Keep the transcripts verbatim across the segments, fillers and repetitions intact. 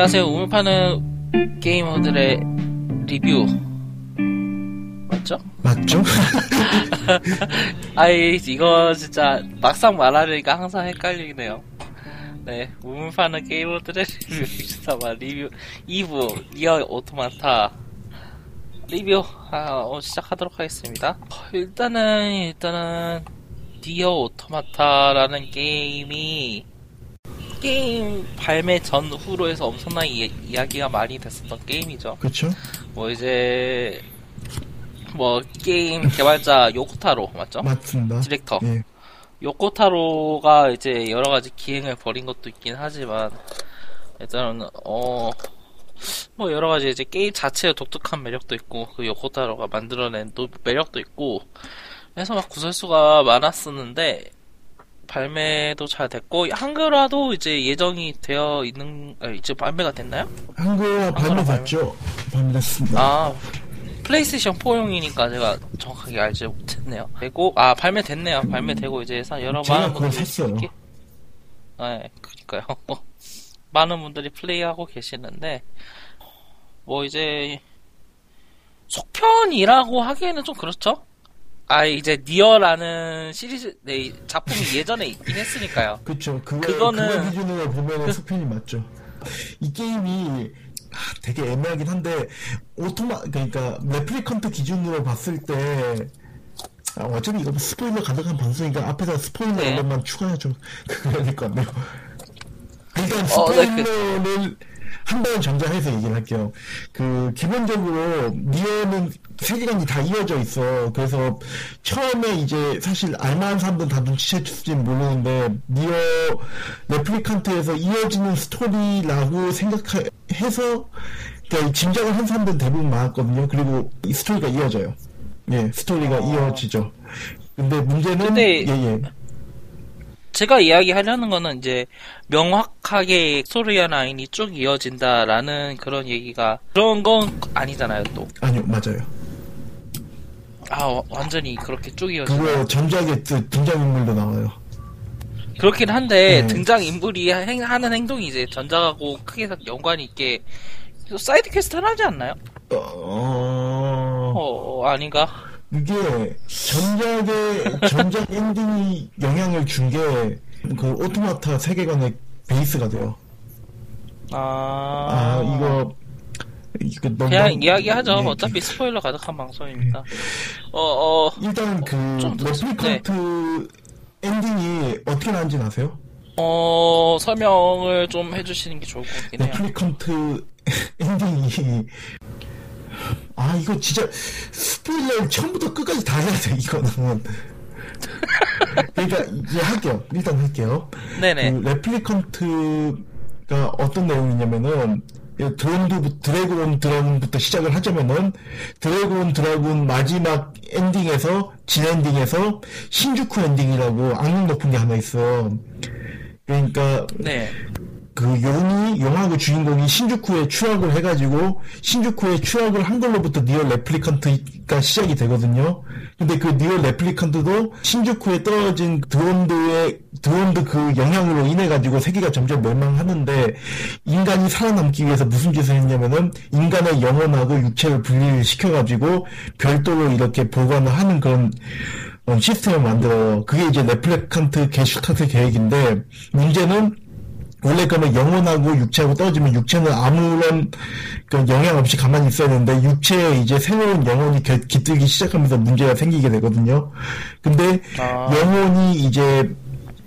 안녕하세요. 우물 파는 게이머들의 리뷰 맞죠? 맞죠? 아이 이거 진짜 막상 말하려니까 항상 헷갈리네요. 네, 우물 파는 게이머들의 리뷰 이십사 화 리뷰 이 부 니어 오토마타 리뷰 아, 어, 시작하도록 하겠습니다. 일단은 일단은 니어 오토마타라는 게임이 게임 발매 전후로 해서 엄청난 이, 이야기가 많이 됐었던 게임이죠. 그렇죠. 뭐 이제 뭐 게임 개발자 요코타로 맞죠? 맞습니다. 디렉터. 예. 요코타로가 이제 여러 가지 기행을 벌인 것도 있긴 하지만 일단은 어. 뭐 여러 가지 이제 게임 자체의 독특한 매력도 있고 그 요코타로가 만들어낸 노, 매력도 있고 해서 막 구설수가 많았었는데 발매도 잘 됐고 한글화도 이제 예정이 되어 있는 아, 이제 발매가 됐나요? 한글화 발매됐죠. 발매됐습니다. 아 플레이스테이션 포용이니까 제가 정확하게 알지 못했네요. 되고 아 발매됐네요. 발매되고 이제 여러 많은 분들이 이렇게 네 그러니까요. 많은 분들이 플레이하고 계시는데 뭐 이제 속편이라고 하기에는 좀 그렇죠? 아 이제 니어라는 시리즈 네, 작품이 예전에 있긴 했으니까요. 그렇죠. 그거는 기준으로 보면 속편이 맞죠. 이 게임이 되게 애매하긴 한데 오토마 그러니까 레플리컨트 기준으로 봤을 때 아, 어차피 이거 스포일러 가득한 방송이니까 앞에서 스포일러 네. 이런만 추가해줘. 그럴 것 같네요. 일단 스포일러를 한번 전제해서 얘기를 할게요. 그 기본적으로 니어는 세계관이 다 이어져 있어. 그래서 처음에 이제 사실 알만한 사람들은 다 눈치챘을지는 모르는데 니어 레플리칸트에서 이어지는 스토리라고 생각해서 그러니까 짐작을 한 사람들은 대부분 많았거든요. 그리고 이 스토리가 이어져요. 예, 스토리가 어... 이어지죠. 근데 문제는 근데... 예, 예. 제가 이야기하려는 거는 이제 명확하게 스토리와 라인이 쭉 이어진다라는 그런 얘기가 그런 건 아니잖아요 또. 아니요 맞아요. 아 어, 완전히 그렇게 쭉 이어지죠. 그거 전작에 등장인물도 나와요. 그렇긴 한데 네. 등장인물이 행, 하는 행동이 이제 전작하고 크게 연관이 있게 사이드 퀘스트를 하지 않나요? 어... 어... 아닌가? 이게 전작의 전작 엔딩이 영향을 준 게 그 오토마타 세계관의 베이스가 돼요. 아, 아 이거, 이거 너무 그냥 이야기하죠. 예. 어차피 스포일러 가득한 방송입니다. 어, 어 일단 그 어, 레플리컨트 네. 엔딩이 어떻게 나온지 아세요? 어 설명을 좀 해주시는 게 좋을 것 같긴 해요. 레플리컨트 엔딩이 아 이거 진짜 스포일러 처음부터 끝까지 다 해야 돼 이거는. 그러니까 이제 할게요. 일단 할게요. 네네. 그 레플리컨트가 어떤 내용이냐면은 드론도 드래곤 드라군부터 시작을 하자면은 드래곤 드라군 마지막 엔딩에서 진 엔딩에서 신주쿠 엔딩이라고 악명 높은 게 하나 있어. 그러니까. 네. 그 용이 용하고 주인공이 신주쿠에 추락을 해가지고 신주쿠에 추락을 한 걸로부터 니어 레플리컨트가 시작이 되거든요. 근데 그 니어 레플리컨트도 신주쿠에 떨어진 드론드의 드론드 그 영향으로 인해 가지고 세계가 점점 멸망하는데 인간이 살아남기 위해서 무슨 짓을 했냐면은 인간의 영혼하고 육체를 분리를 시켜가지고 별도로 이렇게 보관을 하는 그런 시스템을 만들어요. 그게 이제 레플리컨트 게슈탈트 계획인데 문제는 원래 그러면 영혼하고 육체하고 떨어지면 육체는 아무런 그 영향 없이 가만히 있어야 되는데 육체에 이제 새로운 영혼이 깃들기 시작하면서 문제가 생기게 되거든요. 근데 아... 영혼이 이제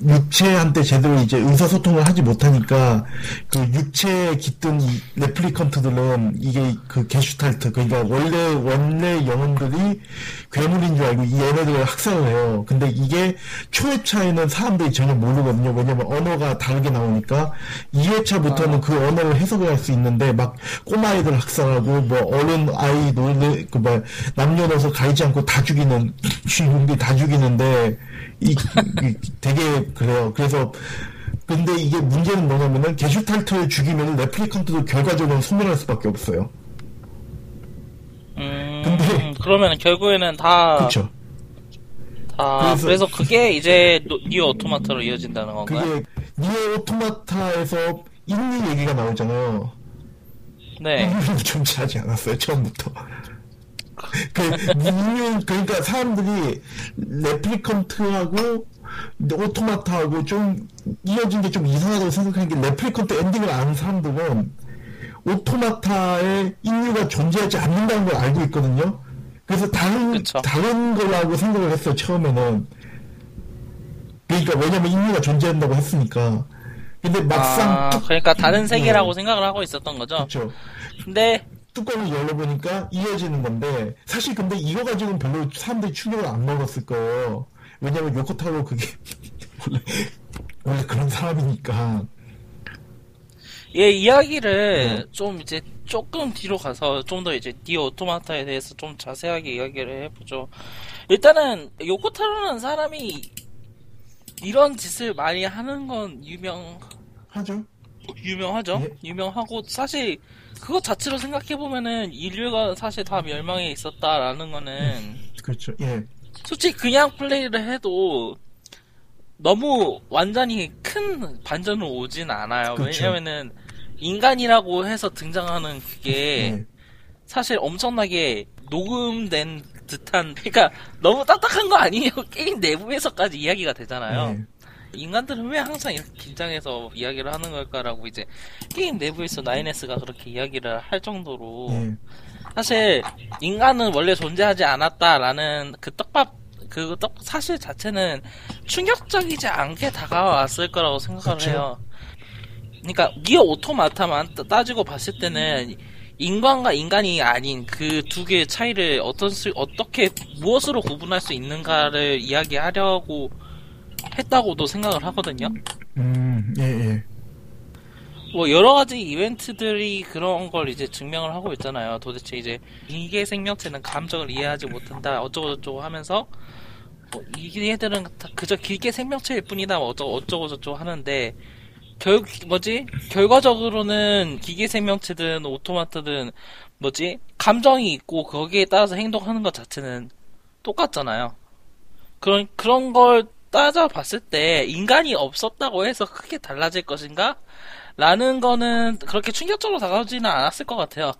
육체한테 제대로 이제 의사소통을 하지 못하니까 그 육체에 깃든 이 레플리컨트들은 이게 그 게슈탈트 그러니까 원래 원래 영혼들이 괴물인 줄 알고 이 얘네들을 학살을 해요. 근데 이게 초회차에는 사람들이 전혀 모르거든요. 왜냐면 언어가 다르게 나오니까 이 회차부터는 아. 그 언어를 해석을 할 수 있는데 막 꼬마애들 학살하고 뭐 어른 아이 노인 그 뭐 남녀노소 가리지 않고 다 죽이는 주인공들이 다 죽이는데 이, 이 되게 그래요. 그래서 근데 이게 문제는 뭐냐면은 게슈탈트를 죽이면 레플리컨트도 결과적으로 소멸할 수밖에 없어요. 음. 근데 그러면 결국에는 다 그렇죠. 다 그래서, 그래서 그게 이제 니어 오토마타로 이어진다는 건가요? 그게 니어 오토마타에서 인류 얘기가 나오잖아요. 네. 점치하지 않았어요, 처음부터. 그, 물론, 그러니까 사람들이 레플리컨트하고 오토마타하고 좀 이어진 게 좀 이상하다고 생각하는 게, 레플리컨트 엔딩을 아는 사람들은 오토마타의 인류가 존재하지 않는다는 걸 알고 있거든요. 그래서 다른, 그쵸. 다른 거라고 생각을 했어요, 처음에는. 그러니까, 왜냐면 인류가 존재한다고 했으니까. 근데 막상. 아, 뚜... 그러니까 다른 세계라고 네. 생각을 하고 있었던 거죠. 그렇죠. 근데. 뚜껑을 열어보니까 이어지는 건데, 사실 근데 이거 가지고는 별로 사람들이 충격을 안 먹었을 거예요. 왜냐면 요코타로 그게, 원래, 원래 그런 사람이니까. 얘 이야기를 어. 좀 이제 조금 뒤로 가서 좀 더 이제 니어 오토마타에 대해서 좀 자세하게 이야기를 해보죠. 일단은 요코타로는 사람이 이런 짓을 많이 하는 건 유명하죠. 유명하죠. 예. 유명하고 사실 그것 자체로 생각해보면은 인류가 사실 다 멸망해 있었다라는 거는 그렇죠. 예. 솔직히 그냥 플레이를 해도 너무 완전히 큰 반전은 오진 않아요. 그렇죠. 왜냐면은 인간이라고 해서 등장하는 그게 네. 사실 엄청나게 녹음된 듯한, 그러니까 너무 딱딱한 거 아니에요? 게임 내부에서까지 이야기가 되잖아요. 네. 인간들은 왜 항상 이렇게 긴장해서 이야기를 하는 걸까라고 이제 게임 내부에서 나인 에스가 그렇게 이야기를 할 정도로 네. 사실 인간은 원래 존재하지 않았다라는 그 떡밥 그 떡 사실 자체는 충격적이지 않게 다가왔을 거라고 생각을 그쵸? 해요. 그러니까 니어 오토마타만 따지고 봤을 때는 인간과 인간이 아닌 그 두 개의 차이를 어떤 어떻게 무엇으로 구분할 수 있는가를 이야기하려고 했다고도 생각을 하거든요. 음, 예, 예. 뭐 여러 가지 이벤트들이 그런 걸 이제 증명을 하고 있잖아요. 도대체 이제 이게 생명체는 감정을 이해하지 못한다. 어쩌고저쩌고 하면서. 뭐 이 애들은 그저 길게 생명체일 뿐이다. 어쩌고 어쩌고 저쩌고 하는데 결 뭐지 결과적으로는 기계 생명체든 오토마타든 뭐지 감정이 있고 거기에 따라서 행동하는 것 자체는 똑같잖아요. 그런 그런 걸 따져봤을 때 인간이 없었다고 해서 크게 달라질 것인가? 라는 거는 그렇게 충격적으로 다가오지는 않았을 것 같아요.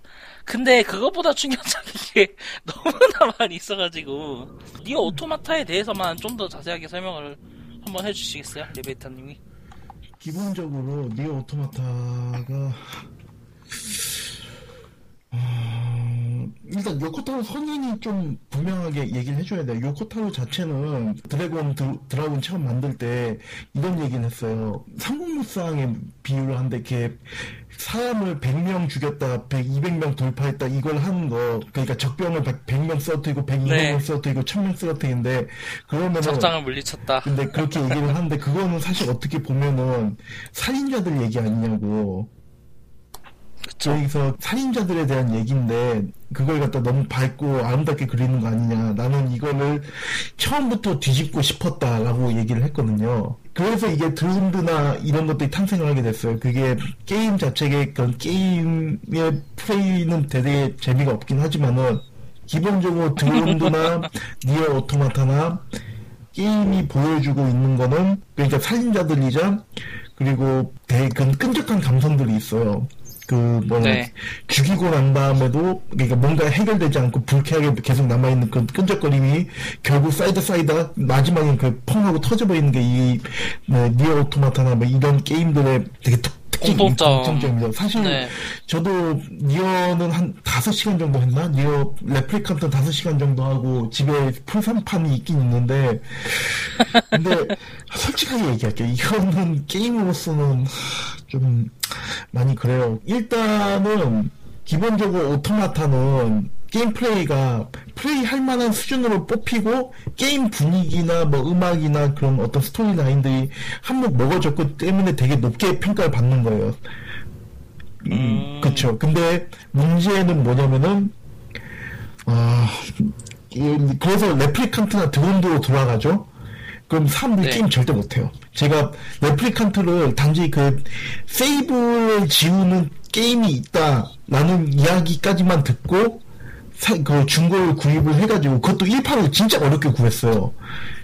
근데 그것보다 충격적인 게 너무나 많이 있어가지고 니어 오토마타에 대해서만 좀 더 자세하게 설명을 한번 해주시겠어요? 레베타님이. 기본적으로 니어 오토마타가 어... 일단 요코타로 선인이 좀 분명하게 얘기를 해줘야 돼요. 요코타로 자체는 드래곤 드, 드라군 처음 만들 때 이런 얘기를 했어요. 삼국무쌍의 비유를 한데 걔 사람을 백 명 죽였다, 백, 이백 명 돌파했다 이걸 하는 거. 그러니까 적병을 백 명 쓰러뜨리고 백, 이백 명 네. 쓰러뜨리고 천 명 쓰러뜨리는데 그러면은 적장을 물리쳤다. 근데 그렇게 얘기를 하는데 그거는 사실 어떻게 보면은 살인자들 얘기 아니냐고. 그쵸. 여기서 살인자들에 대한 얘기인데 그걸 갖다 너무 밝고 아름답게 그리는 거 아니냐, 나는 이거를 처음부터 뒤집고 싶었다라고 얘기를 했거든요. 그래서 이게 드론드나 이런 것들이 탄생을 하게 됐어요. 그게 게임 자체의 그런 게임의 플레이는 되게 재미가 없긴 하지만은 기본적으로 드론드나 니어 오토마타나 게임이 보여주고 있는 거는 그러니까 살인자들이자 그리고 되게 끈적한 감성들이 있어요. 그, 뭐, 네. 죽이고 난 다음에도, 그러니까 뭔가 해결되지 않고 불쾌하게 계속 남아있는 그런 끈적거림이 결국 사이드 사이드 마지막에 그 펑 하고 터져버리는 게 이, 뭐, 니어 오토마타나 뭐 이런 게임들의 되게 특징, 공통점입니다. 사실, 네. 저도 니어는 한 다섯 시간 정도 했나? 니어 레플리칸트 다섯 시간 정도 하고 집에 풀 삼 판이 있긴 있는데, 근데 솔직하게 얘기할게요. 이거는 게임으로서는 좀, 많이 그래요. 일단은 기본적으로 오토마타는 게임 플레이가 플레이할 만한 수준으로 뽑히고 게임 분위기나 뭐 음악이나 그런 어떤 스토리 라인들이 한몫 먹어줬기 때문에 되게 높게 평가를 받는 거예요. 음, 음... 그렇죠. 근데 문제는 뭐냐면은 아 그래서 레플리칸트나 드론드로 돌아가죠. 그럼 사람들이 네. 게임 절대 못해요. 제가 레플리칸트를 단지 그 세이브를 지우는 게임이 있다라는 이야기까지만 듣고 사, 그 중고를 구입을 해가지고 그것도 일 판을 진짜 어렵게 구했어요.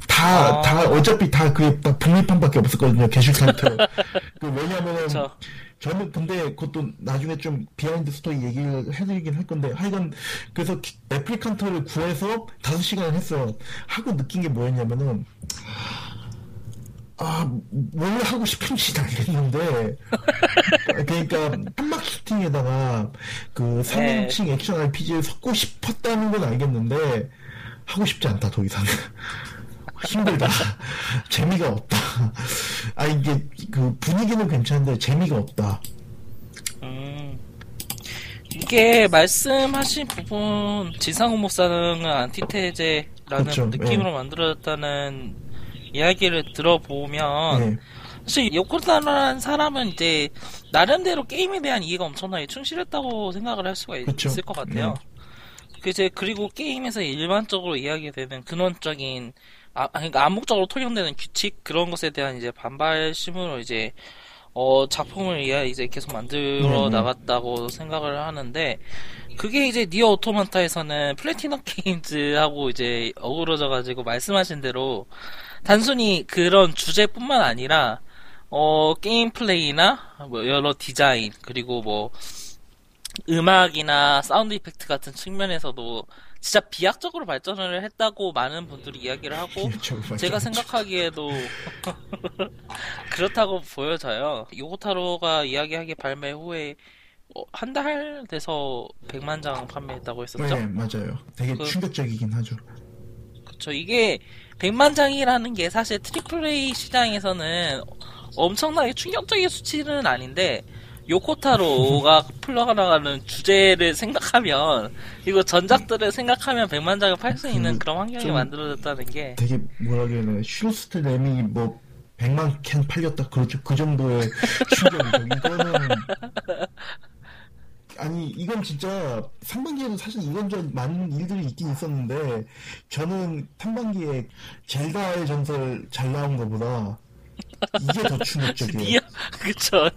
다, 아... 다 어차피 다 그게 다 북미판밖에 없었거든요. 게슈탈트. 그 왜냐면은 그쵸. 저는 근데 그것도 나중에 좀 비하인드 스토리 얘기를 해드리긴 할 건데, 하여간 그래서 레플리칸트를 구해서 다섯 시간을 했어요. 하고 느낀 게 뭐였냐면은, 아, 원래 하고 싶은지는 알겠는데, 그러니까 한막 슈팅에다가 그 삼 인칭 액션 알피지를 섞고 싶었다는 건 알겠는데 하고 싶지 않다, 더 이상은. 힘들다. 재미가 없다. 아, 이게 그 분위기는 괜찮은데 재미가 없다. 음, 이게 말씀하신 부분, 지상우 목사는 안티테제라는, 그렇죠, 느낌으로, 예, 만들어졌다는 이야기를 들어보면, 예, 사실 요코타로라는 사람은 이제 나름대로 게임에 대한 이해가 엄청나게 충실했다고 생각을 할 수가, 그렇죠, 있을 것 같아요. 예. 이제 그리고 게임에서 일반적으로 이야기되는 근원적인, 아, 그러니까 암묵적으로 통용되는 규칙, 그런 것에 대한 이제 반발심으로 이제, 어, 작품을 이제 계속 만들어, 음, 나갔다고 생각을 하는데, 그게 이제 니어 오토마타에서는 플래티넘 게임즈하고 이제 어우러져가지고 말씀하신 대로 단순히 그런 주제뿐만 아니라, 어, 게임 플레이나 뭐 여러 디자인, 그리고 뭐, 음악이나 사운드 이펙트 같은 측면에서도 진짜 비약적으로 발전을 했다고 많은 분들이 이야기를 하고, 제가 생각하기에도 그렇다고 보여져요. 요코타로가 이야기하기 발매 후에 한 달 돼서 백만 장 판매했다고 했었죠? 네, 맞아요. 되게 그, 충격적이긴 하죠. 그렇죠. 이게 백만 장이라는 게 사실 트리플 A 시장에서는 엄청나게 충격적인 수치는 아닌데, 요코타로가 풀러가나가는 주제를 생각하면, 이거 전작들을 생각하면 백만 장을 팔 수 있는 그, 그런 환경이 만들어졌다는 게 되게 뭐라 그래야 되나, 슈로스트 램이 뭐 백만 캔 팔렸다, 그렇죠, 그 정도의 충격이죠. 이거는 아니, 이건 진짜 상반기에도 사실 이런저런 많은 일들이 있긴 있었는데, 저는 상반기에 젤다의 전설 잘 나온 것보다 이게 더 충격적이에요. 그쵸.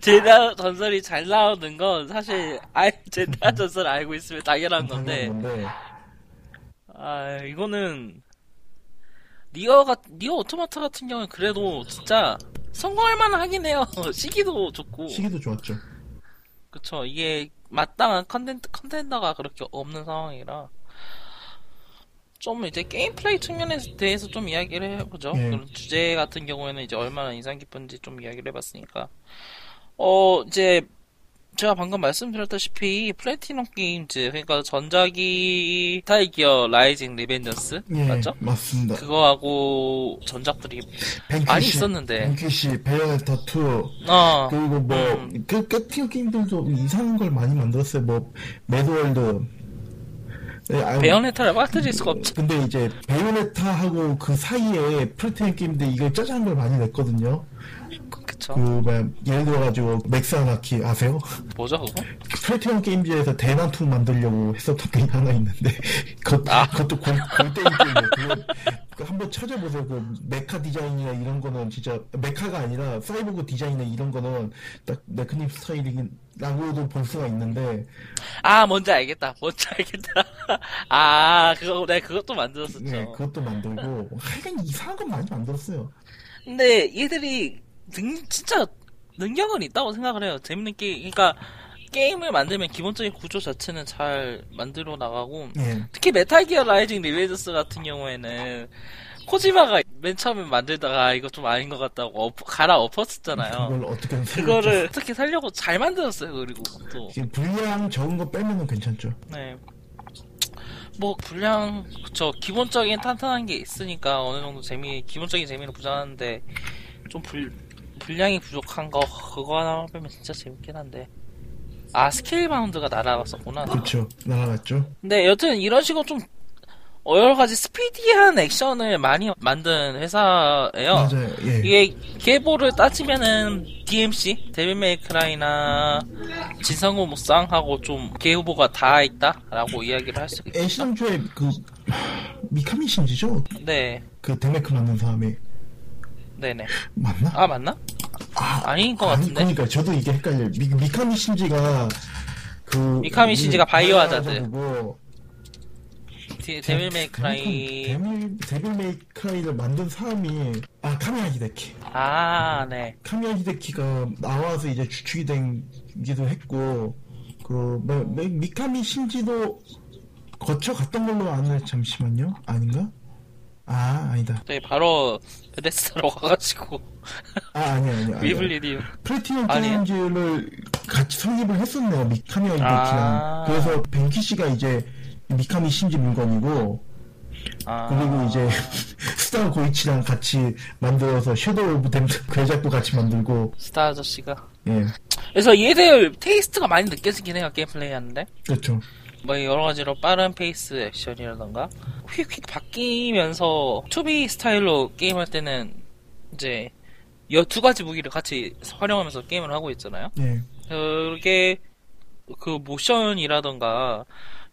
제다 전설이 잘 나오는 건 사실, 아, 제다 전설 알고 있으면 당연한 건데. 건데. 아, 이거는 니어가 니어 오토마타 같은 경우는 그래도 진짜 성공할 만은 하긴 해요. 시기도 좋고. 시기도 좋았죠. 그쵸. 이게 마땅한 컨텐트 컨텐더가 그렇게 없는 상황이라. 좀 이제 게임 플레이 측면에 대해서 좀 이야기를 해보죠. 네. 그런 주제 같은 경우에는 이제 얼마나 인상 깊은지 좀 이야기를 해봤으니까. 어, 이제 제가 방금 말씀드렸다시피 플래티넘 게임즈, 그러니까 전작이 메탈 기어 라이징 리벤전스, 네, 맞죠? 맞습니다. 그거하고 전작들이 벤키시, 많이 있었는데. 벤키시, 베이오네타 투, 어, 그리고 뭐 그 깨티어 음. 게임들도 이상한 걸 많이 만들었어요. 뭐 매드월드. 네, 베요네타를 빠뜨릴 수가 없지. 근데 이제 베요네타하고 그 사이에 플래티넘 게임들 이걸 짜잔 걸 많이 냈거든요. 그쵸. 그, 뭐, 예를 들어가지고 맥스아나키 아세요? 뭐죠 그거? 플래티넘 게임즈에서 대난투 만들려고 했었던 게 하나 있는데, 그것도, 아, 그것도 골, 골때린 게임이에요. 그거 한번 찾아보세요. 그 메카 디자인이나 이런 거는 진짜, 메카가 아니라 사이보그 디자인이나 이런 거는 딱 네크님 스타일이긴 라고도 볼 수가 있는데. 아, 뭔지 알겠다. 뭔지 알겠다. 아, 그거, 네, 그것도 만들었었죠. 네, 그것도 만들고. 하여간 이상한 건 많이 만들었어요. 근데 얘들이 능, 진짜 능력은 있다고 생각을 해요. 재밌는 게임, 그러니까 게임을 만들면 기본적인 구조 자체는 잘 만들어 나가고, 네, 특히 메탈 기어 라이징 리벤전스 같은 경우에는 코지마가 맨 처음에 만들다가 이거 좀 아닌 것 같다고 엎, 갈아 엎었었잖아요. 그걸 어떻게 그거를 어떻게 살려고 잘 만들었어요. 그리고 또 분량 적은 거 빼면은 괜찮죠. 네, 뭐 분량, 그쵸, 기본적인 탄탄한 게 있으니까 어느 정도 재미, 기본적인 재미를 보장하는데 좀 불, 분량이 부족한 거 그거 하나 빼면 진짜 재밌긴 한데. 아, 스케일 바운드가 날아갔었구나. 그렇죠, 날아갔죠. 근데 여튼 이런 식으로 좀 여러 가지 스피디한 액션을 많이 만든 회사예요. 맞아요. 예. 이게 계보를 따지면은 디엠씨, 데빌 메이 크라이나 진성우 목상하고 좀 계보가 다 있다라고 이야기를 할 수 있겠다. 애시당초에 그 미카미 신지죠? 네. 그 데메크 만든 사람이. 네네. 맞나? 아, 맞나? 아, 아닌 것 아니, 같은데. 그러니까 저도 이게 헷갈려요. 미, 미카미 신지가 그 미카미 신지가 바이오하자드. 데, 데빌 메이 크라이. 데빌, 데빌 메이 크라이를 만든 사람이 아 카미야 히데키. 아 네. 카미야 히데키가 나와서 이제 주축이 된기도 했고, 그리고 뭐, 미카미 신지도 거쳐갔던 걸로 아는. 잠시만요. 아닌가? 아 아니다. 네 바로 베데스다로 가가지고. 아 아니 아니 아니. 위블리디움. 플래티넘 게임즈를 같이 성립을 했었네요. 미카미 히데키랑. 아... 그래서 벤키 씨가 이제 미카미 신지 물건이고, 아... 그리고 이제 스타 고이치랑 같이 만들어서 섀도우 오브 댐 괴작도 같이 만들고. 스타 아저씨가. 예. 그래서 얘들 테이스트가 많이 느껴지긴 해요. 게임 플레이하는데. 그렇죠. 뭐 여러가지로 빠른 페이스 액션이라던가 휙휙 바뀌면서 투비 스타일로 게임할 때는 이제 두가지 무기를 같이 활용하면서 게임을 하고 있잖아요. 네. 그게 그 모션이라던가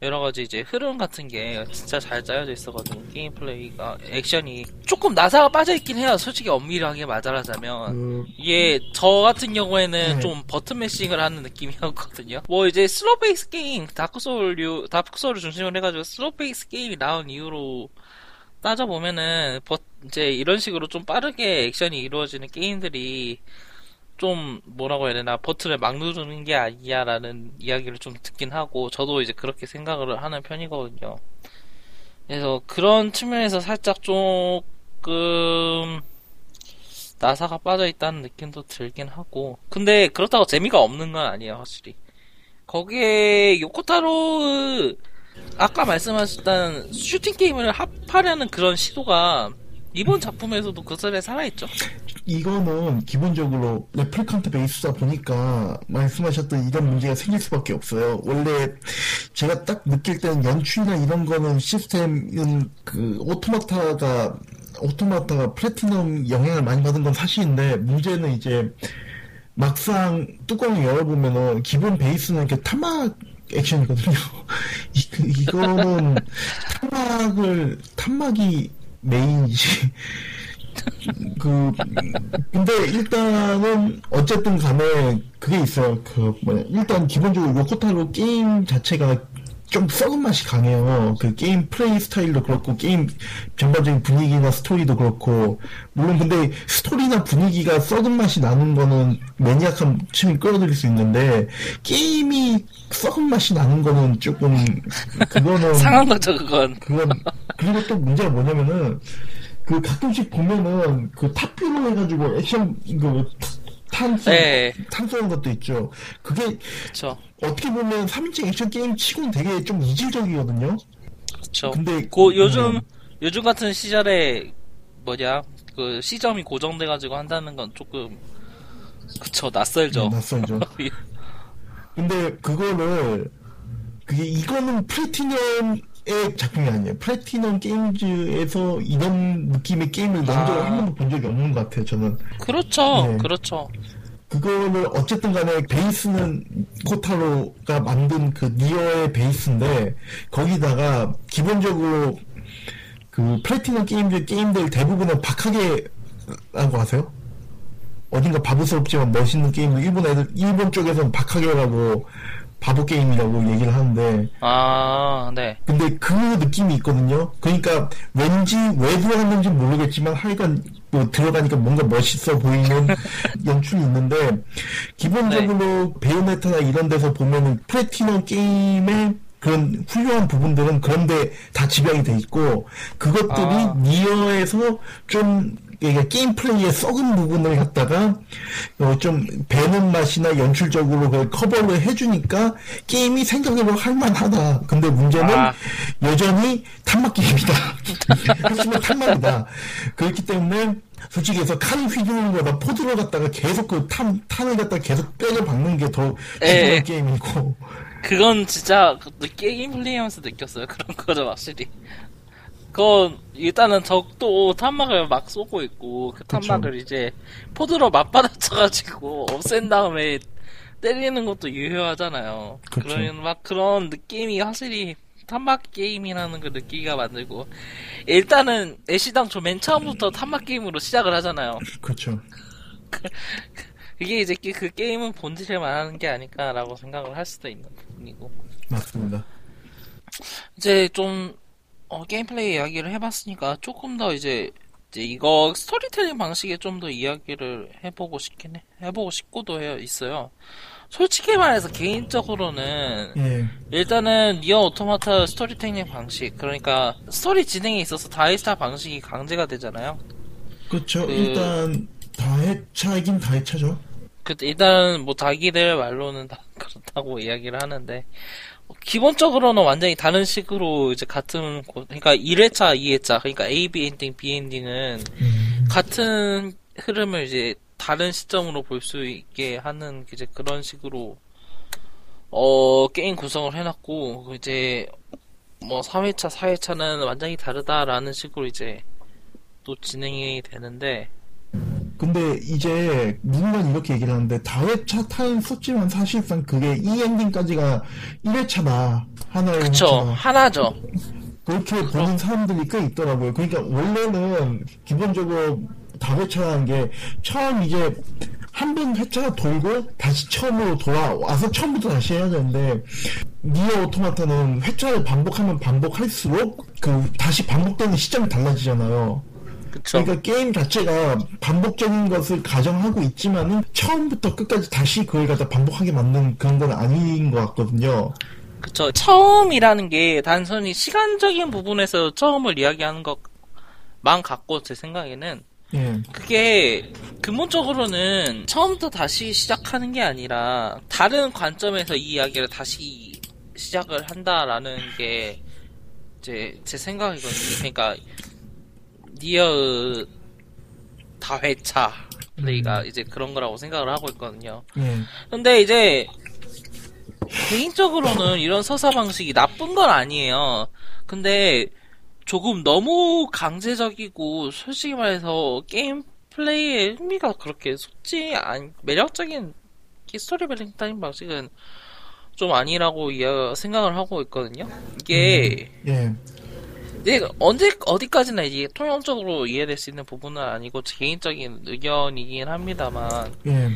여러가지 이제 흐름 같은게 진짜 잘 짜여져 있어가지고 게임 플레이가 액션이 조금 나사가 빠져있긴 해요. 솔직히 엄밀하게 말하자면 음... 이게 저 같은 경우에는 네. 좀 버튼 매싱을 하는 느낌이었거든요. 뭐 이제 슬로우 페이스 게임 다크소울류 다크소울을 중심으로 해가지고 슬로우 페이스 게임이 나온 이후로 따져보면은 버, 이제 이런 식으로 좀 빠르게 액션이 이루어지는 게임들이 좀 뭐라고 해야 되나, 버튼을 막 누르는 게 아니야 라는 이야기를 좀 듣긴 하고, 저도 이제 그렇게 생각을 하는 편이거든요. 그래서 그런 측면에서 살짝 조금 나사가 빠져있다는 느낌도 들긴 하고, 근데 그렇다고 재미가 없는 건 아니에요. 확실히 거기에 요코타로 아까 말씀하셨던 슈팅 게임을 합하려는 그런 시도가 이번 작품에서도 그 설에 살아있죠. 이거는 기본적으로 레플리컨트 베이스다 보니까 말씀하셨던 이런 문제가 생길 수밖에 없어요. 원래 제가 딱 느낄 때는 연출이나 이런 거는 시스템은 그 오토마타가 오토마타가 플래티넘 영향을 많이 받은 건 사실인데, 문제는 이제 막상 뚜껑을 열어보면은 기본 베이스는 이렇게 타막 액션이거든요. 이, 이거는 타막을 타막이 메인이지. 그, 근데 일단은, 어쨌든 간에, 그게 있어요. 그, 뭐냐. 일단, 기본적으로 요코타로 게임 자체가 좀 썩은 맛이 강해요. 그 게임 플레이 스타일도 그렇고, 게임 전반적인 분위기나 스토리도 그렇고, 물론 근데 스토리나 분위기가 썩은 맛이 나는 거는 매니악한 취미 끌어들일 수 있는데, 게임이 썩은 맛이 나는 거는 조금, 그거는. 상한 거죠, 그건. 그건. 그리고 또 문제가 뭐냐면은, 그 가끔씩 보면은 그 탑뷰로 해가지고 액션 그 탄소 네. 탄소한 것도 있죠. 그게 그쵸. 어떻게 보면 삼인칭 액션 게임 치고는 되게 좀 이질적이거든요. 그렇죠. 근데 고, 요즘 음, 요즘 같은 시절에 뭐냐 그 시점이 고정돼가지고 한다는 건 조금 그쵸 낯설죠. 네, 낯설죠. 근데 그거를 그게 이거는 플래티넘 의 작품이 아니에요. 플래티넘 게임즈에서 이런 느낌의 게임을 난 적을 아... 한 번도 본 적이 없는 것 같아요, 저는. 그렇죠, 네. 그렇죠. 그거를 어쨌든 간에 베이스는 코타로가 만든 그 니어의 베이스인데, 거기다가 기본적으로 그 플래티넘 게임즈 게임들 대부분은 박하게 라고 하세요? 어딘가 바보스럽지만 멋있는 게임도 일본 애들, 일본 쪽에서는 박하게라고 바보 게임이라고 얘기를 하는데, 아, 네. 근데 그 느낌이 있거든요. 그러니까 왠지 왜 들어갔는지 모르겠지만 하여간 뭐 들어가니까 뭔가 멋있어 보이는 연출이 있는데, 기본적으로 네. 베이오네타나 이런 데서 보면은 플래티넘 게임의 그런 훌륭한 부분들은 그런데 다 집약이 돼 있고, 그것들이 아. 니어에서 좀 이게 게임 플레이의 썩은 부분을 갖다가 어 좀 배는 맛이나 연출적으로 그걸 커버를 해주니까 게임이 생각해보면 할만하다. 근데 문제는 아. 여전히 탄막 게임이다. 하지만 탄막이다. 그렇기 때문에 솔직히 해서 칼 휘두르는 거다 포드를 갖다가 계속 그 탄, 탄을 갖다가 계속 빼려 박는 게 더 중요한 게임이고. 그건 진짜 게임 플레이하면서 느꼈어요. 그런 거죠 확실히. 그건 일단은 적도 탄막을 막 쏘고 있고, 그 탄막을 그쵸. 이제 포드로 맞받아쳐가지고 없앤 다음에 때리는 것도 유효하잖아요. 그쵸. 그런 막 그런 느낌이 확실히 탄막 게임이라는 그 느끼가 만들고, 일단은 애시당초 맨 처음부터 탄막 게임으로 시작을 하잖아요. 그렇죠. 그게 이제 그 게임은 본질을 말하는 게 아닐까라고 생각을 할 수도 있는 부분이고. 맞습니다. 이제 좀 어, 게임플레이 이야기를 해봤으니까 조금 더 이제, 이제 이거 스토리텔링 방식에 좀 더 이야기를 해보고 싶긴 해. 해보고 싶고도 해요, 있어요. 솔직히 말해서 개인적으로는 예. 일단은 니어 오토마타 스토리텔링 방식, 그러니까 스토리 진행에 있어서 다회차 방식이 강제가 되잖아요. 그렇죠. 그, 일단 다회차이긴 다회차죠. 그 일단 뭐 자기들 말로는 다 그렇다고 이야기를 하는데 기본적으로는 완전히 다른 식으로 이제 같은 고, 그러니까 일 회차, 이 회차, 그러니까 A, B 엔딩, B 엔딩은 음. 같은 흐름을 이제 다른 시점으로 볼 수 있게 하는 이제 그런 식으로 어 게임 구성을 해놨고, 이제 뭐 삼 회차, 사 회차는 완전히 다르다라는 식으로 이제 또 진행이 되는데, 근데 이제 누군가는 이렇게 얘기를 하는데 다회차 타임 썼지만 사실상 그게 이 엔딩까지가 일 회차다 하나의 그쵸 회차다. 하나죠. 그렇게 그럼. 보는 사람들이 꽤 있더라고요. 그러니까 원래는 기본적으로 다회차라는 게 처음 이제 한 번 회차가 돌고 다시 처음으로 돌아와서 처음부터 다시 해야 되는데, 니어 오토마타는 회차를 반복하면 반복할수록 그 다시 반복되는 시점이 달라지잖아요. 그쵸. 그러니까 게임 자체가 반복적인 것을 가정하고 있지만은 처음부터 끝까지 다시 그걸 갖다 반복하게 만든 그런 건 아닌 것 같거든요. 그쵸. 처음이라는 게 단순히 시간적인 부분에서 처음을 이야기하는 것만 같고, 제 생각에는 예. 그게 근본적으로는 처음부터 다시 시작하는 게 아니라 다른 관점에서 이 이야기를 다시 시작을 한다라는 게 제 제 생각이거든요. 그러니까 니어의 다회차 플레이가 음. 이제 그런 거라고 생각을 하고 있거든요. 음. 근데 이제 개인적으로는 이런 서사 방식이 나쁜 건 아니에요. 근데 조금 너무 강제적이고 솔직히 말해서 게임 플레이의 흥미가 그렇게 솟지 않, 매력적인 스토리텔링 타임 방식은 좀 아니라고 생각을 하고 있거든요. 이게 음. 예. 네, 언제, 어디까지나 이게 통용적으로 이해될 수 있는 부분은 아니고, 제 개인적인 의견이긴 합니다만, 예.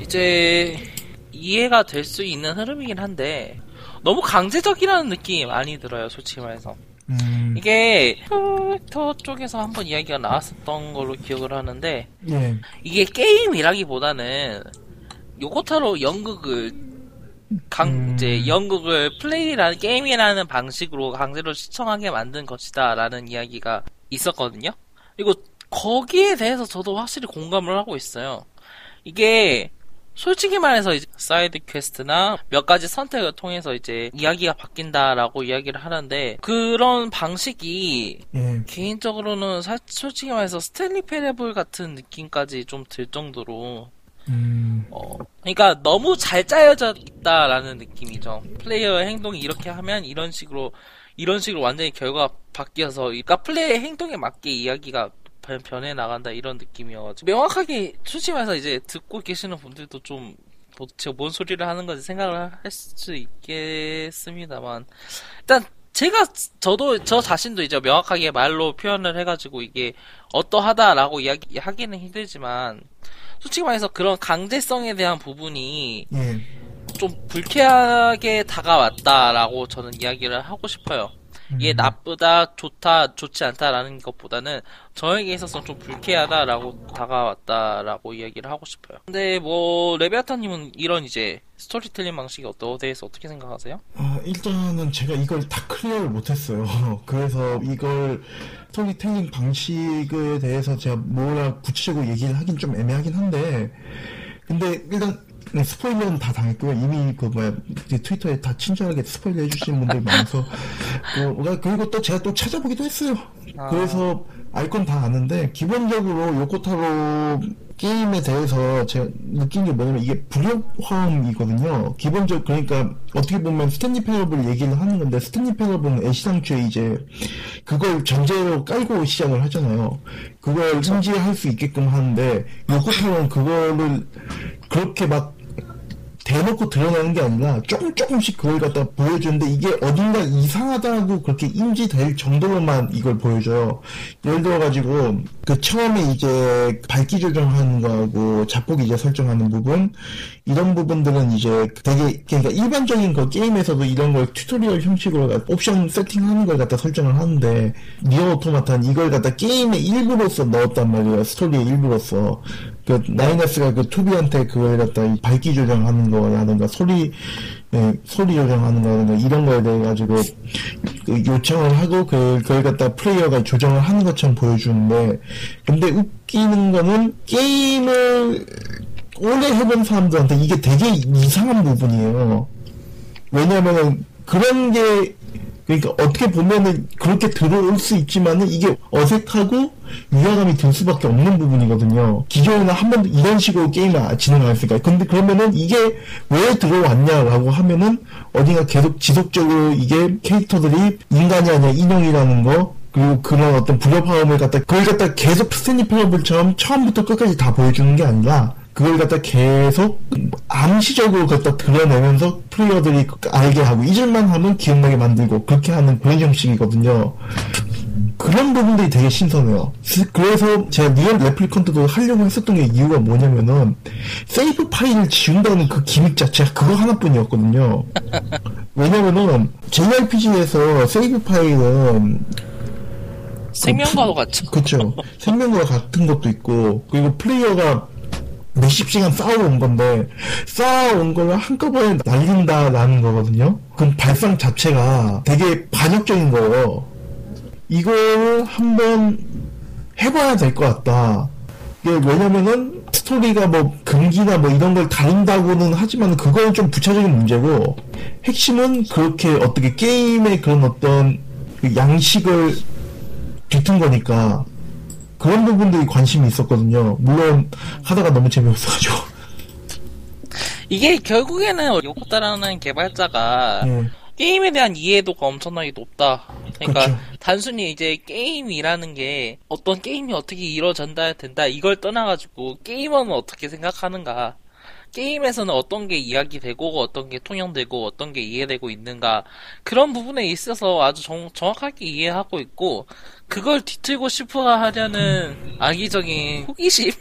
이제, 이해가 될 수 있는 흐름이긴 한데, 너무 강제적이라는 느낌이 많이 들어요, 솔직히 말해서. 음. 이게, 캐릭터 쪽에서 한번 이야기가 나왔었던 걸로 기억을 하는데, 예. 이게 게임이라기보다는, 요코타로 연극을, 강, 음. 이제, 연극을 플레이라는, 게임이라는 방식으로 강제로 시청하게 만든 것이다, 라는 이야기가 있었거든요? 그리고, 거기에 대해서 저도 확실히 공감을 하고 있어요. 이게, 솔직히 말해서, 이제, 사이드 퀘스트나 몇 가지 선택을 통해서 이제, 이야기가 바뀐다라고 이야기를 하는데, 그런 방식이, 음. 개인적으로는, 사, 솔직히 말해서, 스탠리 패러블 같은 느낌까지 좀 들 정도로, 음. 어, 그러니까 너무 잘 짜여져 있다라는 느낌이죠. 플레이어의 행동이 이렇게 하면 이런 식으로, 이런 식으로 완전히 결과가 바뀌어서, 그러니까 플레이의 행동에 맞게 이야기가 변해 나간다 이런 느낌이어가지고. 명확하게, 솔직히 말해서 이제 듣고 계시는 분들도 좀 도대체 뭔 소리를 하는 건지 생각을 할 수 있겠습니다만. 일단, 제가, 저도, 저 자신도 이제 명확하게 말로 표현을 해가지고 이게 어떠하다라고 이야기, 하기는 힘들지만, 솔직히 말해서 그런 강제성에 대한 부분이 예. 좀 불쾌하게 다가왔다라고 저는 이야기를 하고 싶어요. 이게 음. 나쁘다, 좋다, 좋지 않다라는 것보다는 저에게 있어서 좀 불쾌하다라고 다가왔다라고 이야기를 하고 싶어요. 근데 뭐 레베아타님은 이런 이제 스토리텔링 방식이 어떠 대해서 어떻게 생각하세요? 아, 일단은 제가 이걸 다 클리어를 못했어요. 그래서 이걸 스토리텔링 방식에 대해서 제가 뭐라 구체적으로 얘기를 하긴 좀 애매하긴 한데, 근데 일단 네, 스포일러는 다 당했고요. 이미 그 뭐야 트위터에 다 친절하게 스포일러 해주시는 분들이 많아서 어, 그리고 또 제가 또 찾아보기도 했어요. 아... 그래서 알 건 다 아는데, 기본적으로 요코타로 게임에 대해서 제가 느낀 게 뭐냐면 이게 불협화음이거든요. 기본적 그러니까 어떻게 보면 스탠리 패러블 얘기를 하는 건데, 스탠리 패러블은 애시당초에 이제 그걸 전제로 깔고 시작을 하잖아요. 그걸 현지할 수 있게끔 하는데 요코타로는 그거를 그렇게 막 대놓고 드러내는 게 아니라 조금 조금씩 그걸 갖다 보여주는데, 이게 어딘가 이상하다고 그렇게 인지될 정도로만 이걸 보여줘요. 예를 들어가지고 그 처음에 이제 밝기 조정하는 거하고 자폭 이제 설정하는 부분, 이런 부분들은 이제 되게, 그러니까 일반적인 그 게임에서도 이런 걸 튜토리얼 형식으로 옵션 세팅하는 걸 갖다 설정을 하는데, 니어 오토마타는 이걸 갖다 게임의 일부로서 넣었단 말이에요. 스토리의 일부로서. 그 나이너스가 그 투비한테 그걸 갖다 밝기 조정하는 거라든가 소리, 예, 소리 조정하는 거라든가 이런 거에 대해 가지고 그 요청을 하고 그, 그걸 갖다 플레이어가 조정을 하는 것처럼 보여주는데, 근데 웃기는 거는 게임을 오래 해본 사람들한테 이게 되게 이상한 부분이에요. 왜냐면은 그런 게, 그러니까 어떻게 보면은 그렇게 들어올 수 있지만은 이게 어색하고 위화감이 들 수밖에 없는 부분이거든요. 기존에는 한 번도 이런 식으로 게임을 진행을 안 했으니까. 근데 그러면은 이게 왜 들어왔냐라고 하면은 어딘가 계속 지속적으로 이게 캐릭터들이 인간이 아니라 인형이라는 거, 그리고 그런 어떤 불협화음을 갖다 그걸 갖다 계속 스탠리 패러블처럼 처음부터 끝까지 다 보여주는 게 아니라 그걸 갖다 계속 암시적으로 갖다 드러내면서 플레이어들이 알게 하고 잊을만 하면 기억나게 만들고 그렇게 하는 그런 형식이거든요. 그런 부분들이 되게 신선해요. 그래서 제가 니어 레플리컨트도 하려고 했었던 게 이유가 뭐냐면은 세이브 파일을 지운다는 그 기믹 자체가 그거 하나뿐이었거든요. 왜냐면은 제이알피지에서 세이브 파일은 생명과도 같죠. 그렇죠. 생명과 같은 것도 있고, 그리고 플레이어가 몇십 시간 쌓아온 건데, 쌓아온 걸 한꺼번에 날린다라는 거거든요. 그럼 발상 자체가 되게 반역적인 거예요. 이걸 한번 해봐야 될 것 같다. 이게 왜냐면은 스토리가 뭐 금기나 뭐 이런 걸 다룬다고는 하지만 그거는 좀 부차적인 문제고, 핵심은 그렇게 어떻게 게임의 그런 어떤 양식을 뒤튼 거니까 그런 부분들이 관심이 있었거든요. 물론 하다가 너무 재미없어가지고. 이게 결국에는 요코타라는 개발자가 네. 게임에 대한 이해도가 엄청나게 높다. 그러니까 그렇죠. 단순히 이제 게임이라는 게 어떤 게임이 어떻게 이루어진다 된다 이걸 떠나가지고 게이머는 어떻게 생각하는가, 게임에서는 어떤 게 이야기되고 어떤 게 통용되고 어떤 게 이해되고 있는가, 그런 부분에 있어서 아주 정, 정확하게 이해하고 있고, 그걸 뒤틀고 싶어 하려는 악의적인 호기심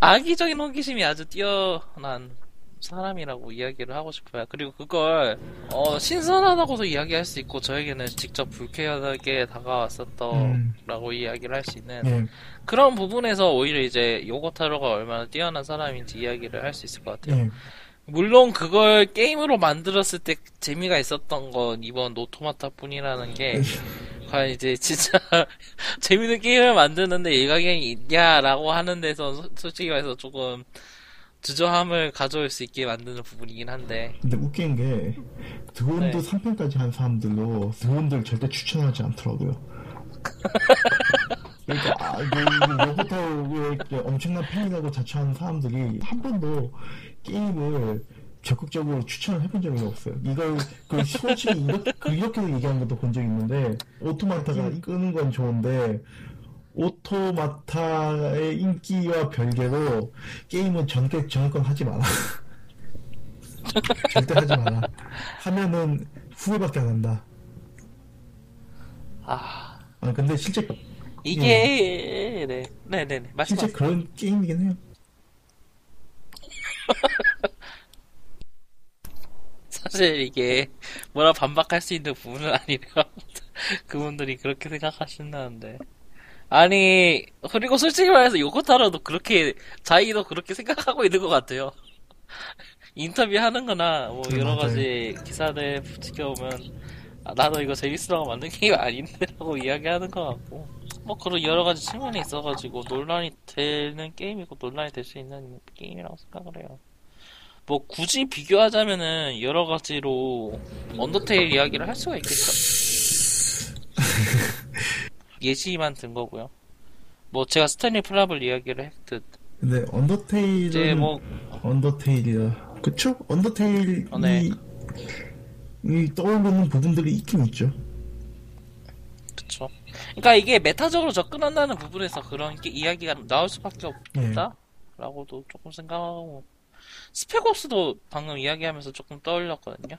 악의적인 호기심이 아주 뛰어난 사람이라고 이야기를 하고 싶어요. 그리고 그걸 어, 신선하다고도 이야기할 수 있고, 저에게는 직접 불쾌하게 다가왔었더라고 음. 이야기를 할 수 있는 음. 그런 부분에서 오히려 이제 요코타로가 얼마나 뛰어난 사람인지 이야기를 할 수 있을 것 같아요. 음. 물론 그걸 게임으로 만들었을 때 재미가 있었던 건 이번 오토마타뿐이라는 게 과연 이제 진짜 재미있는 게임을 만드는데 일가견이 있냐라고 하는 데서 솔직히 말해서 조금 주저함을 가져올 수 있게 만드는 부분이긴 한데. 근데 웃긴 게 드론도 네. 삼 편까지 한 사람들로 드론들 절대 추천하지 않더라고요. 그러니까 아, 그, 요코타로의 엄청난 팬이라고 자처하는 사람들이 한 번도 게임을 적극적으로 추천을 해본 적이 없어요. 이걸 그 솔직히 이렇게, 이렇게 얘기하는 것도 본 적이 있는데, 오토마타가 끄는 건 좋은데 오토마타의 인기와 별개로 게임은 전격 정권 하지 마라. 절대 하지 마라. 하면은 후회밖에 안 한다. 아, 아 근데 실제 이게 네, 네, 네, 네. 실제 그런 게임이긴 해요. 사실 이게 뭐라 반박할 수 있는 부분은 아니라 그분들이 그렇게 생각하신다는데. 아니, 그리고 솔직히 말해서 요코타로도 그렇게, 자이도 그렇게 생각하고 있는 것 같아요. 인터뷰하는 거나 뭐 여러 가지 기사들 지켜보면 아, 나도 이거 재밌으라고 만든 게임 아닌데 라고 이야기하는 것 같고, 뭐 그런 여러 가지 질문이 있어가지고 논란이 되는 게임이고 논란이 될 수 있는 게임이라고 생각을 해요. 뭐 굳이 비교하자면은 여러 가지로 언더테일 이야기를 할 수가 있겠죠. 예시만 든 거고요. 뭐 제가 스탠리 패러블 이야기를 했듯. 근데 언더테일은 뭐... 언더테일이야. 그쵸? 언더테일이 어, 네. 이 떠오르는 부분들이 있긴 있죠. 그쵸. 그러니까 이게 메타적으로 접근한다는 부분에서 그런 게 이야기가 나올 수밖에 없다라고도 네. 조금 생각하고 스펙옵스도 방금 이야기하면서 조금 떠올렸거든요.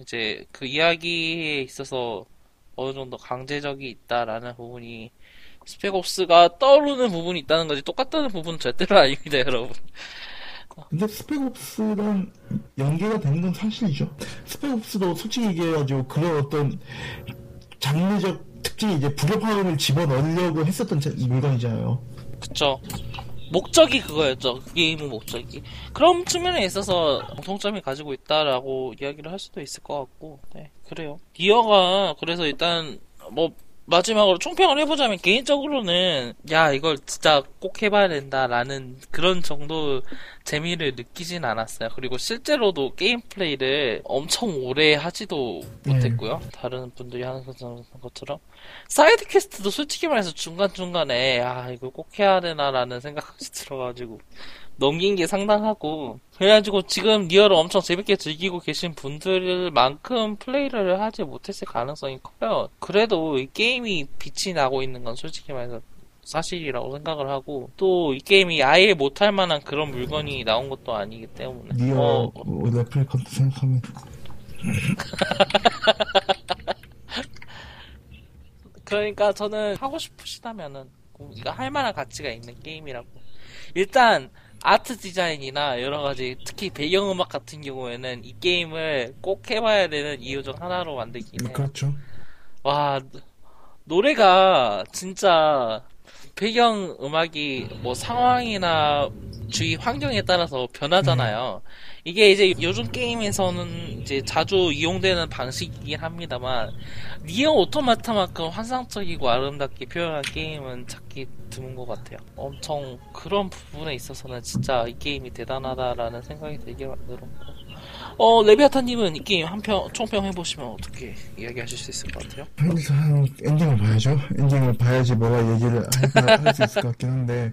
이제 그 이야기에 있어서 어느 정도 강제적이 있다라는 부분이 스펙옵스가 떠오르는 부분이 있다는 거지 똑같다는 부분은 절대로 아닙니다, 여러분. 근데 스펙옵스랑 연계가 되는 건 사실이죠. 스펙옵스도 솔직히 얘기해가지고 그런 어떤 장르적 특징이 이제 불협화음을 집어넣으려고 했었던 이 물건이잖아요. 그쵸. 목적이 그거였죠. 그 게임의 목적이. 그런 측면에 있어서 공통점이 가지고 있다라고 이야기를 할 수도 있을 것 같고. 네, 그래요. 니어가 그래서 일단 뭐 마지막으로 총평을 해보자면 개인적으로는 야 이걸 진짜 꼭 해봐야 된다라는 그런 정도 재미를 느끼진 않았어요. 그리고 실제로도 게임 플레이를 엄청 오래 하지도 못했고요. 네. 다른 분들이 하는 것처럼 사이드 퀘스트도 솔직히 말해서 중간중간에 야 이걸 꼭 해야 되나라는 생각이 들어가지고 넘긴 게 상당하고, 그래가지고 지금 니어를 엄청 재밌게 즐기고 계신 분들만큼 플레이를 하지 못했을 가능성이 커요. 그래도 이 게임이 빛이 나고 있는 건 솔직히 말해서 사실이라고 생각을 하고, 또 이 게임이 아예 못할 만한 그런 물건이 나온 것도 아니기 때문에. 니어 어, 뭐, 레플리컨트 생각하면 그러니까 저는 하고 싶으시다면은 이거 할 만한 가치가 있는 게임이라고. 일단 아트 디자인이나 여러가지 특히 배경음악 같은 경우에는 이 게임을 꼭 해봐야 되는 이유 중 하나로 만들긴 해요. 그렇죠. 와 노래가 진짜 배경음악이 뭐 상황이나 주위 환경에 따라서 변하잖아요. 음. 이게 이제 요즘 게임에서는 이제 자주 이용되는 방식이긴 합니다만 니어 오토마타만큼 환상적이고 아름답게 표현한 게임은 찾기 드문 것 같아요. 엄청 그런 부분에 있어서는 진짜 이 게임이 대단하다라는 생각이 들게 만들었고, 어 레비아타님은 이 게임 한평 총평 해보시면 어떻게 이야기하실 수 있을 것 같아요? 일단 엔딩을 봐야죠. 엔딩을 봐야지 뭐가 얘기를 할 수 있을 것 같긴 한데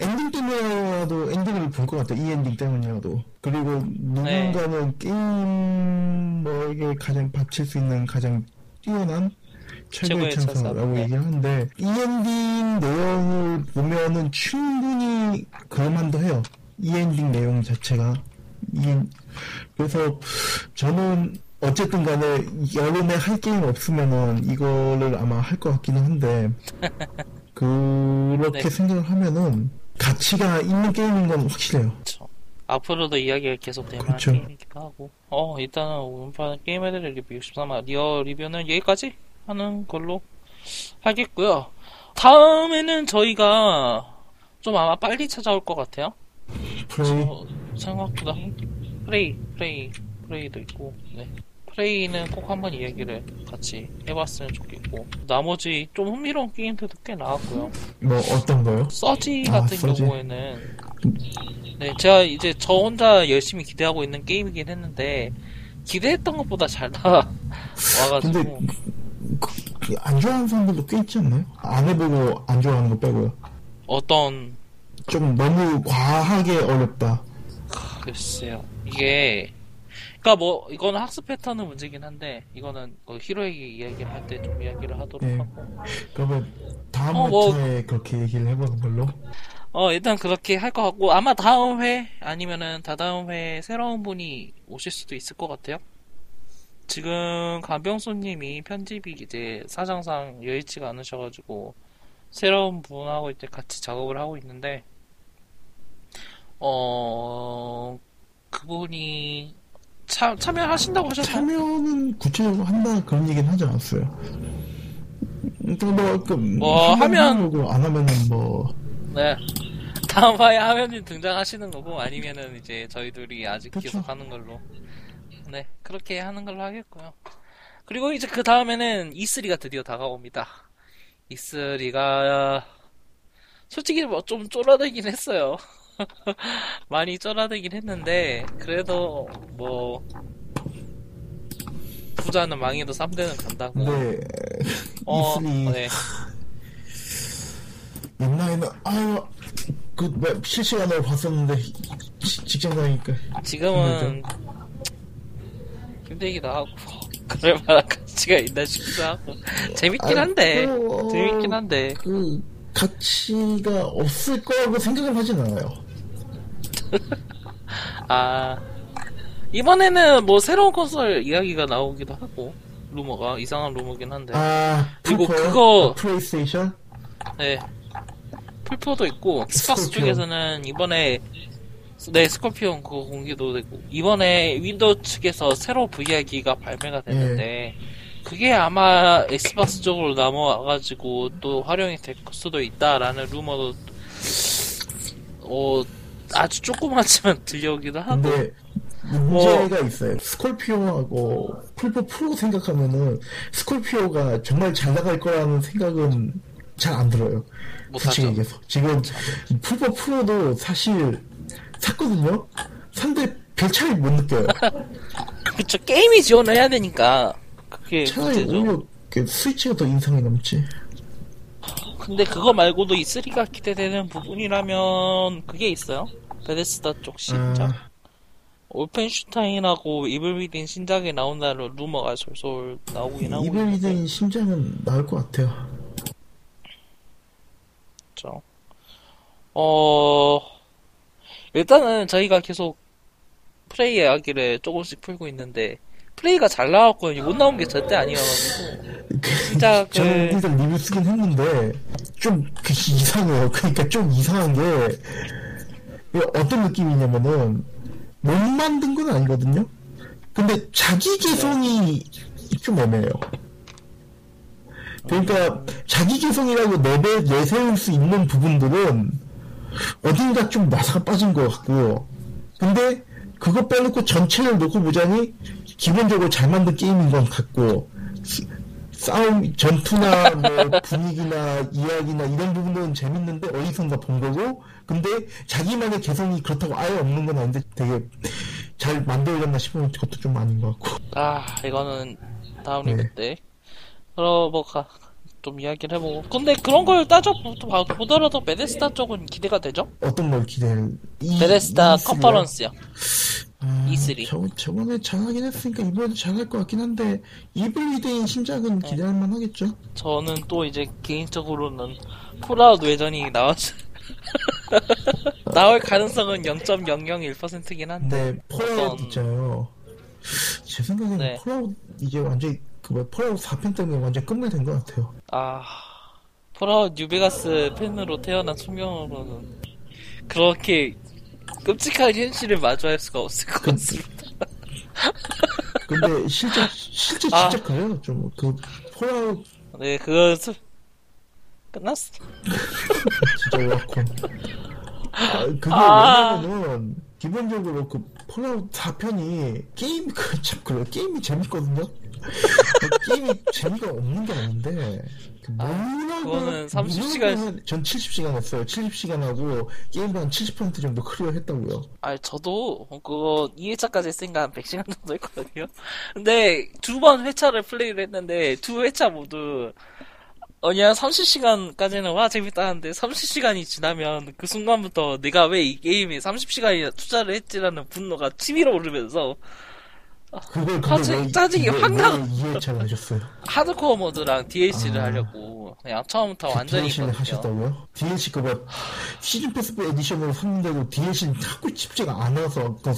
엔딩 때문에라도 엔딩을 볼 것 같아요. 이 엔딩 때문이라도. 그리고 누군가는 네. 게임머에게 가장 바칠 수 있는 가장 뛰어난 최고의 찬사라고 얘기하는데 이 엔딩 내용을 보면은 충분히 그럴만도 해요. 이 엔딩 내용 자체가. 이, 그래서 저는 어쨌든 간에 여름에 할 게임 없으면은 이거를 아마 할 것 같기는 한데 그렇게 네. 생각을 하면은 가치가 있는 게임인 건 확실해요. 그렇죠. 앞으로도 이야기가 계속 되는 그렇죠. 게임이기도 하고. 어 일단은 오늘 게임에 대해 리뷰 육십삼화 리어 리뷰는 여기까지 하는 걸로 하겠고요. 다음에는 저희가 좀 아마 빨리 찾아올 것 같아요. 프레이 생각보다 프레이 프레이 프레이도 있고 네. 프레이는 꼭 한번 이야기를 같이 해봤으면 좋겠고 나머지 좀 흥미로운 게임들도 꽤 나왔고요. 뭐 어떤 거요? 서지 같은 아, 서지. 경우에는 네 제가 이제 저 혼자 열심히 기대하고 있는 게임이긴 했는데 기대했던 것보다 잘 나와가지고 근데 안 좋아하는 사람들도 꽤 있지 않나요? 안 해보고 안 좋아하는 거 빼고요. 어떤 좀 너무 과하게 어렵다. 글쎄요. 이게 그러니까 뭐 이거는 학습 패턴의 문제긴 한데 이거는 히로에게 이야기를 할 때 좀 이야기를 하도록 네. 하고. 그러면 다음 어, 뭐, 회에 그렇게 얘기를 해보는 걸로. 어 일단 그렇게 할 것 같고 아마 다음 회 아니면은 다다음 회에 새로운 분이 오실 수도 있을 것 같아요. 지금 강병수님이 편집이 이제 사정상 여의치가 않으셔가지고. 새로운 분하고 이제 같이 작업을 하고 있는데, 어, 그분이 참, 참여하신다고 하셨죠? 참여는 구체적으로 한다, 그런 얘기는 하지 않았어요. 뭐, 그, 뭐 하면, 안 하면은 뭐. 네. 다음 화에 하면은 등장하시는 거고, 아니면은 이제 저희들이 아직 그쵸. 계속 하는 걸로. 네. 그렇게 하는 걸로 하겠고요. 그리고 이제 그 다음에는 이쓰리가 드디어 다가옵니다. 이쓰리가 솔직히 뭐 좀 쫄아들긴 했어요. 많이 쫄아들긴 했는데 그래도 뭐 부자는 망해도 삼 대는 간다고. 네. 어, 이쓰리 네. 옛날에는 아유 그 실시간으로 봤었는데 직장 다니니까 지금은 힘들기도 하고. 그럴 만한 가치가 있나 싶기도 하고 재밌긴 한데 아, 그, 재밌긴 한데 그 가치가 없을 거라고 생각을 하진 않아요. 아, 이번에는 뭐 새로운 콘솔 이야기가 나오기도 하고, 루머가 이상한 루머긴 한데. 아, 그리고 풀포요? 그거 어, 플레이스테이션? 네, 풀포도 있고 엑스박스 쪽에서는 이번에 네 스콜피온 그거 공개도 되고, 이번에 윈도우 측에서 새로 브이알기가 발매가 됐는데, 예. 그게 아마 엑스박스 쪽으로 넘어와가지고 또 활용이 될 수도 있다라는 루머도 어, 아주 조그맣지만 들려오기도 하고. 근데 문제가 어, 있어요. 스콜피오하고 풀포 프로 생각하면은 스콜피오가 정말 잘 나갈 거라는 생각은 잘 안 들어요. 솔직히 얘기해서 지금 풀포 프로도 사실 샀거든요. 샀는데 별 차이 못 느껴요. 그쵸, 게임이 지원해야 되니까. 그게 차라리 오히려 스위치가 더 인상이 남지. 근데 그거 말고도 이 쓰리가 기대되는 부분이라면 그게 있어요. 베데스다 쪽 신작. 아... 올펜슈타인하고 이블 위딘 신작이 나온다는 루머가 솔솔 나오긴 하고. 이블 위딘 신작은 나올 것 같아요. 그렇죠. 어, 일단은 저희가 계속 프레이 이야기를 조금씩 풀고 있는데, 플레이가 잘 나왔고 못 나온 게 절대 아니어가지고 시작을 저는 일단 리뷰 쓰긴 했는데 좀 이상해요. 그러니까 좀 이상한 게 어떤 느낌이냐면은 못 만든 건 아니거든요. 근데 자기 개성이 좀 애매해요. 그러니까 자기 개성이라고 내배, 내세울 수 있는 부분들은 어딘가 좀 나사가 빠진 것 같고, 근데 그거 빼놓고 전체를 놓고 보자니 기본적으로 잘 만든 게임인 것 같고, 싸움, 전투나 뭐 분위기나 이야기나 이런 부분들은 재밌는데 어디선가 본 거고, 근데 자기만의 개성이 그렇다고 아예 없는 건 아닌데 되게 잘 만들어졌나 싶으면 그것도 좀 아닌 것 같고. 아, 이거는 다음 리뷰 때 그럼 뭐 좀 이야기를 해보고. 근데 그런 걸 따져보더라도 베데스다 쪽은 기대가 되죠? 어떤 걸 기대를? 베데스다 컨퍼런스요. 아, 이쓰리. 저, 저번에 잘하긴 했으니까 이번에도 잘할 것 같긴 한데 이블 위딘 신작은 네. 기대할 만하겠죠. 저는 또 이제 개인적으로는 폴아웃 외전이 나왔 나올 가능성은 영 점 영영일 퍼센트긴 한데. 네, 폴아웃 있잖아요. 어떤... 제 생각에는 네. 폴아웃 이제 완전히 그 뭐야, 폴아웃 사 편 때문에 완전 끝내된 것 같아요. 아, 폴아웃 뉴베가스 팬으로 태어난 소명으로는 그렇게 끔찍한 현실을 마주할 수가 없을 것 같습니다. 근데 실제 실제 진짜 아, 가요. 좀 그 폴아웃 네 그거 수... 끝났어. 진짜 와콘. 아, 그게 아... 왜냐면은 기본적으로 그 폴아웃 사 편이 게임 그 참 그래 게임이 재밌거든요. 게임이 재미가 없는 게 아닌데, 아, 그거는 삼십 시간, 전 칠십 시간 했어요. 칠십 시간 하고, 게임도 한 칠십 퍼센트 정도 클리어 했다고요. 아, 저도, 그거, 이 회차까지 했으니까 한 백 시간 정도 했거든요. 근데, 두 번 회차를 플레이를 했는데, 두 회차 모두, 그냥 삼십 시간까지는 와, 재밌다 하는데, 삼십 시간이 지나면, 그 순간부터 내가 왜 이 게임에 삼십 시간이나 투자를 했지라는 분노가 치밀어 오르면서, 그걸 근데 짜증이 확 나고 이해를 하셨어요. 하드코어 모드랑 디엘씨를 아... 하려고 그냥 처음부터 완전히 디엘씨를 하셨다고요? 디엘씨 그거 시즌 패스 에디션으로 샀는데도 디엘씨는 자꾸 집제가 안 와서 그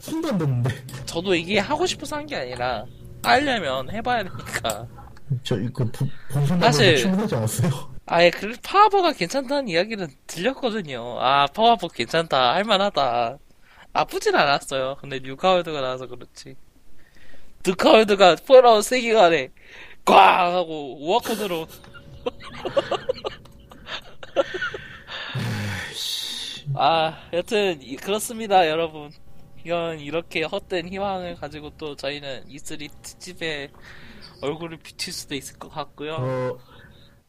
손도 안 댔는데. 저도 이게 하고 싶어서 한 게 아니라 따려면 해봐야 되니까. 저 이거 본선만으로 충분하지 않았어요? 아예 그 파워버가 괜찮다는 이야기는 들렸거든요. 아, 파워버 괜찮다, 할만하다, 나쁘진 않았어요. 근데 뉴카월드가 나와서 그렇지. 뉴카월드가 폴아웃 세 기간에 꽝 하고 오아코드로 아, 여튼 그렇습니다 여러분. 이건 이렇게 헛된 희망을 가지고 또 저희는 이쓰리 특집에 얼굴을 비칠 수도 있을 것 같고요. 어,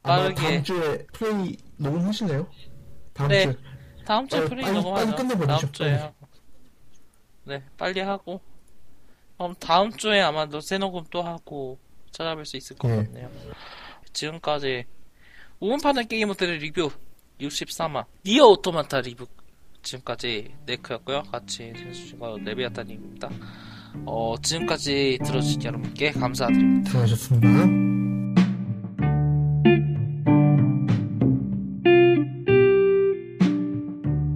빠르게 다음 주에 플레이 녹음하실래요? 다음 네, 주에 다음 주에 플레이 녹음하죠. 다음 주에 네, 빨리 하고. 그럼 다음 주에 아마 노세 녹음 또 하고 찾아뵐 수 있을 것 네. 같네요. 지금까지 우문파는 게이머들의 리뷰 육십삼 화 니어 오토마타 리뷰, 지금까지 네크였고요. 같이 해주신 거 레비아타님입니다. 어, 지금까지 들어주신 여러분께 감사드립니다. 수고하셨습니다.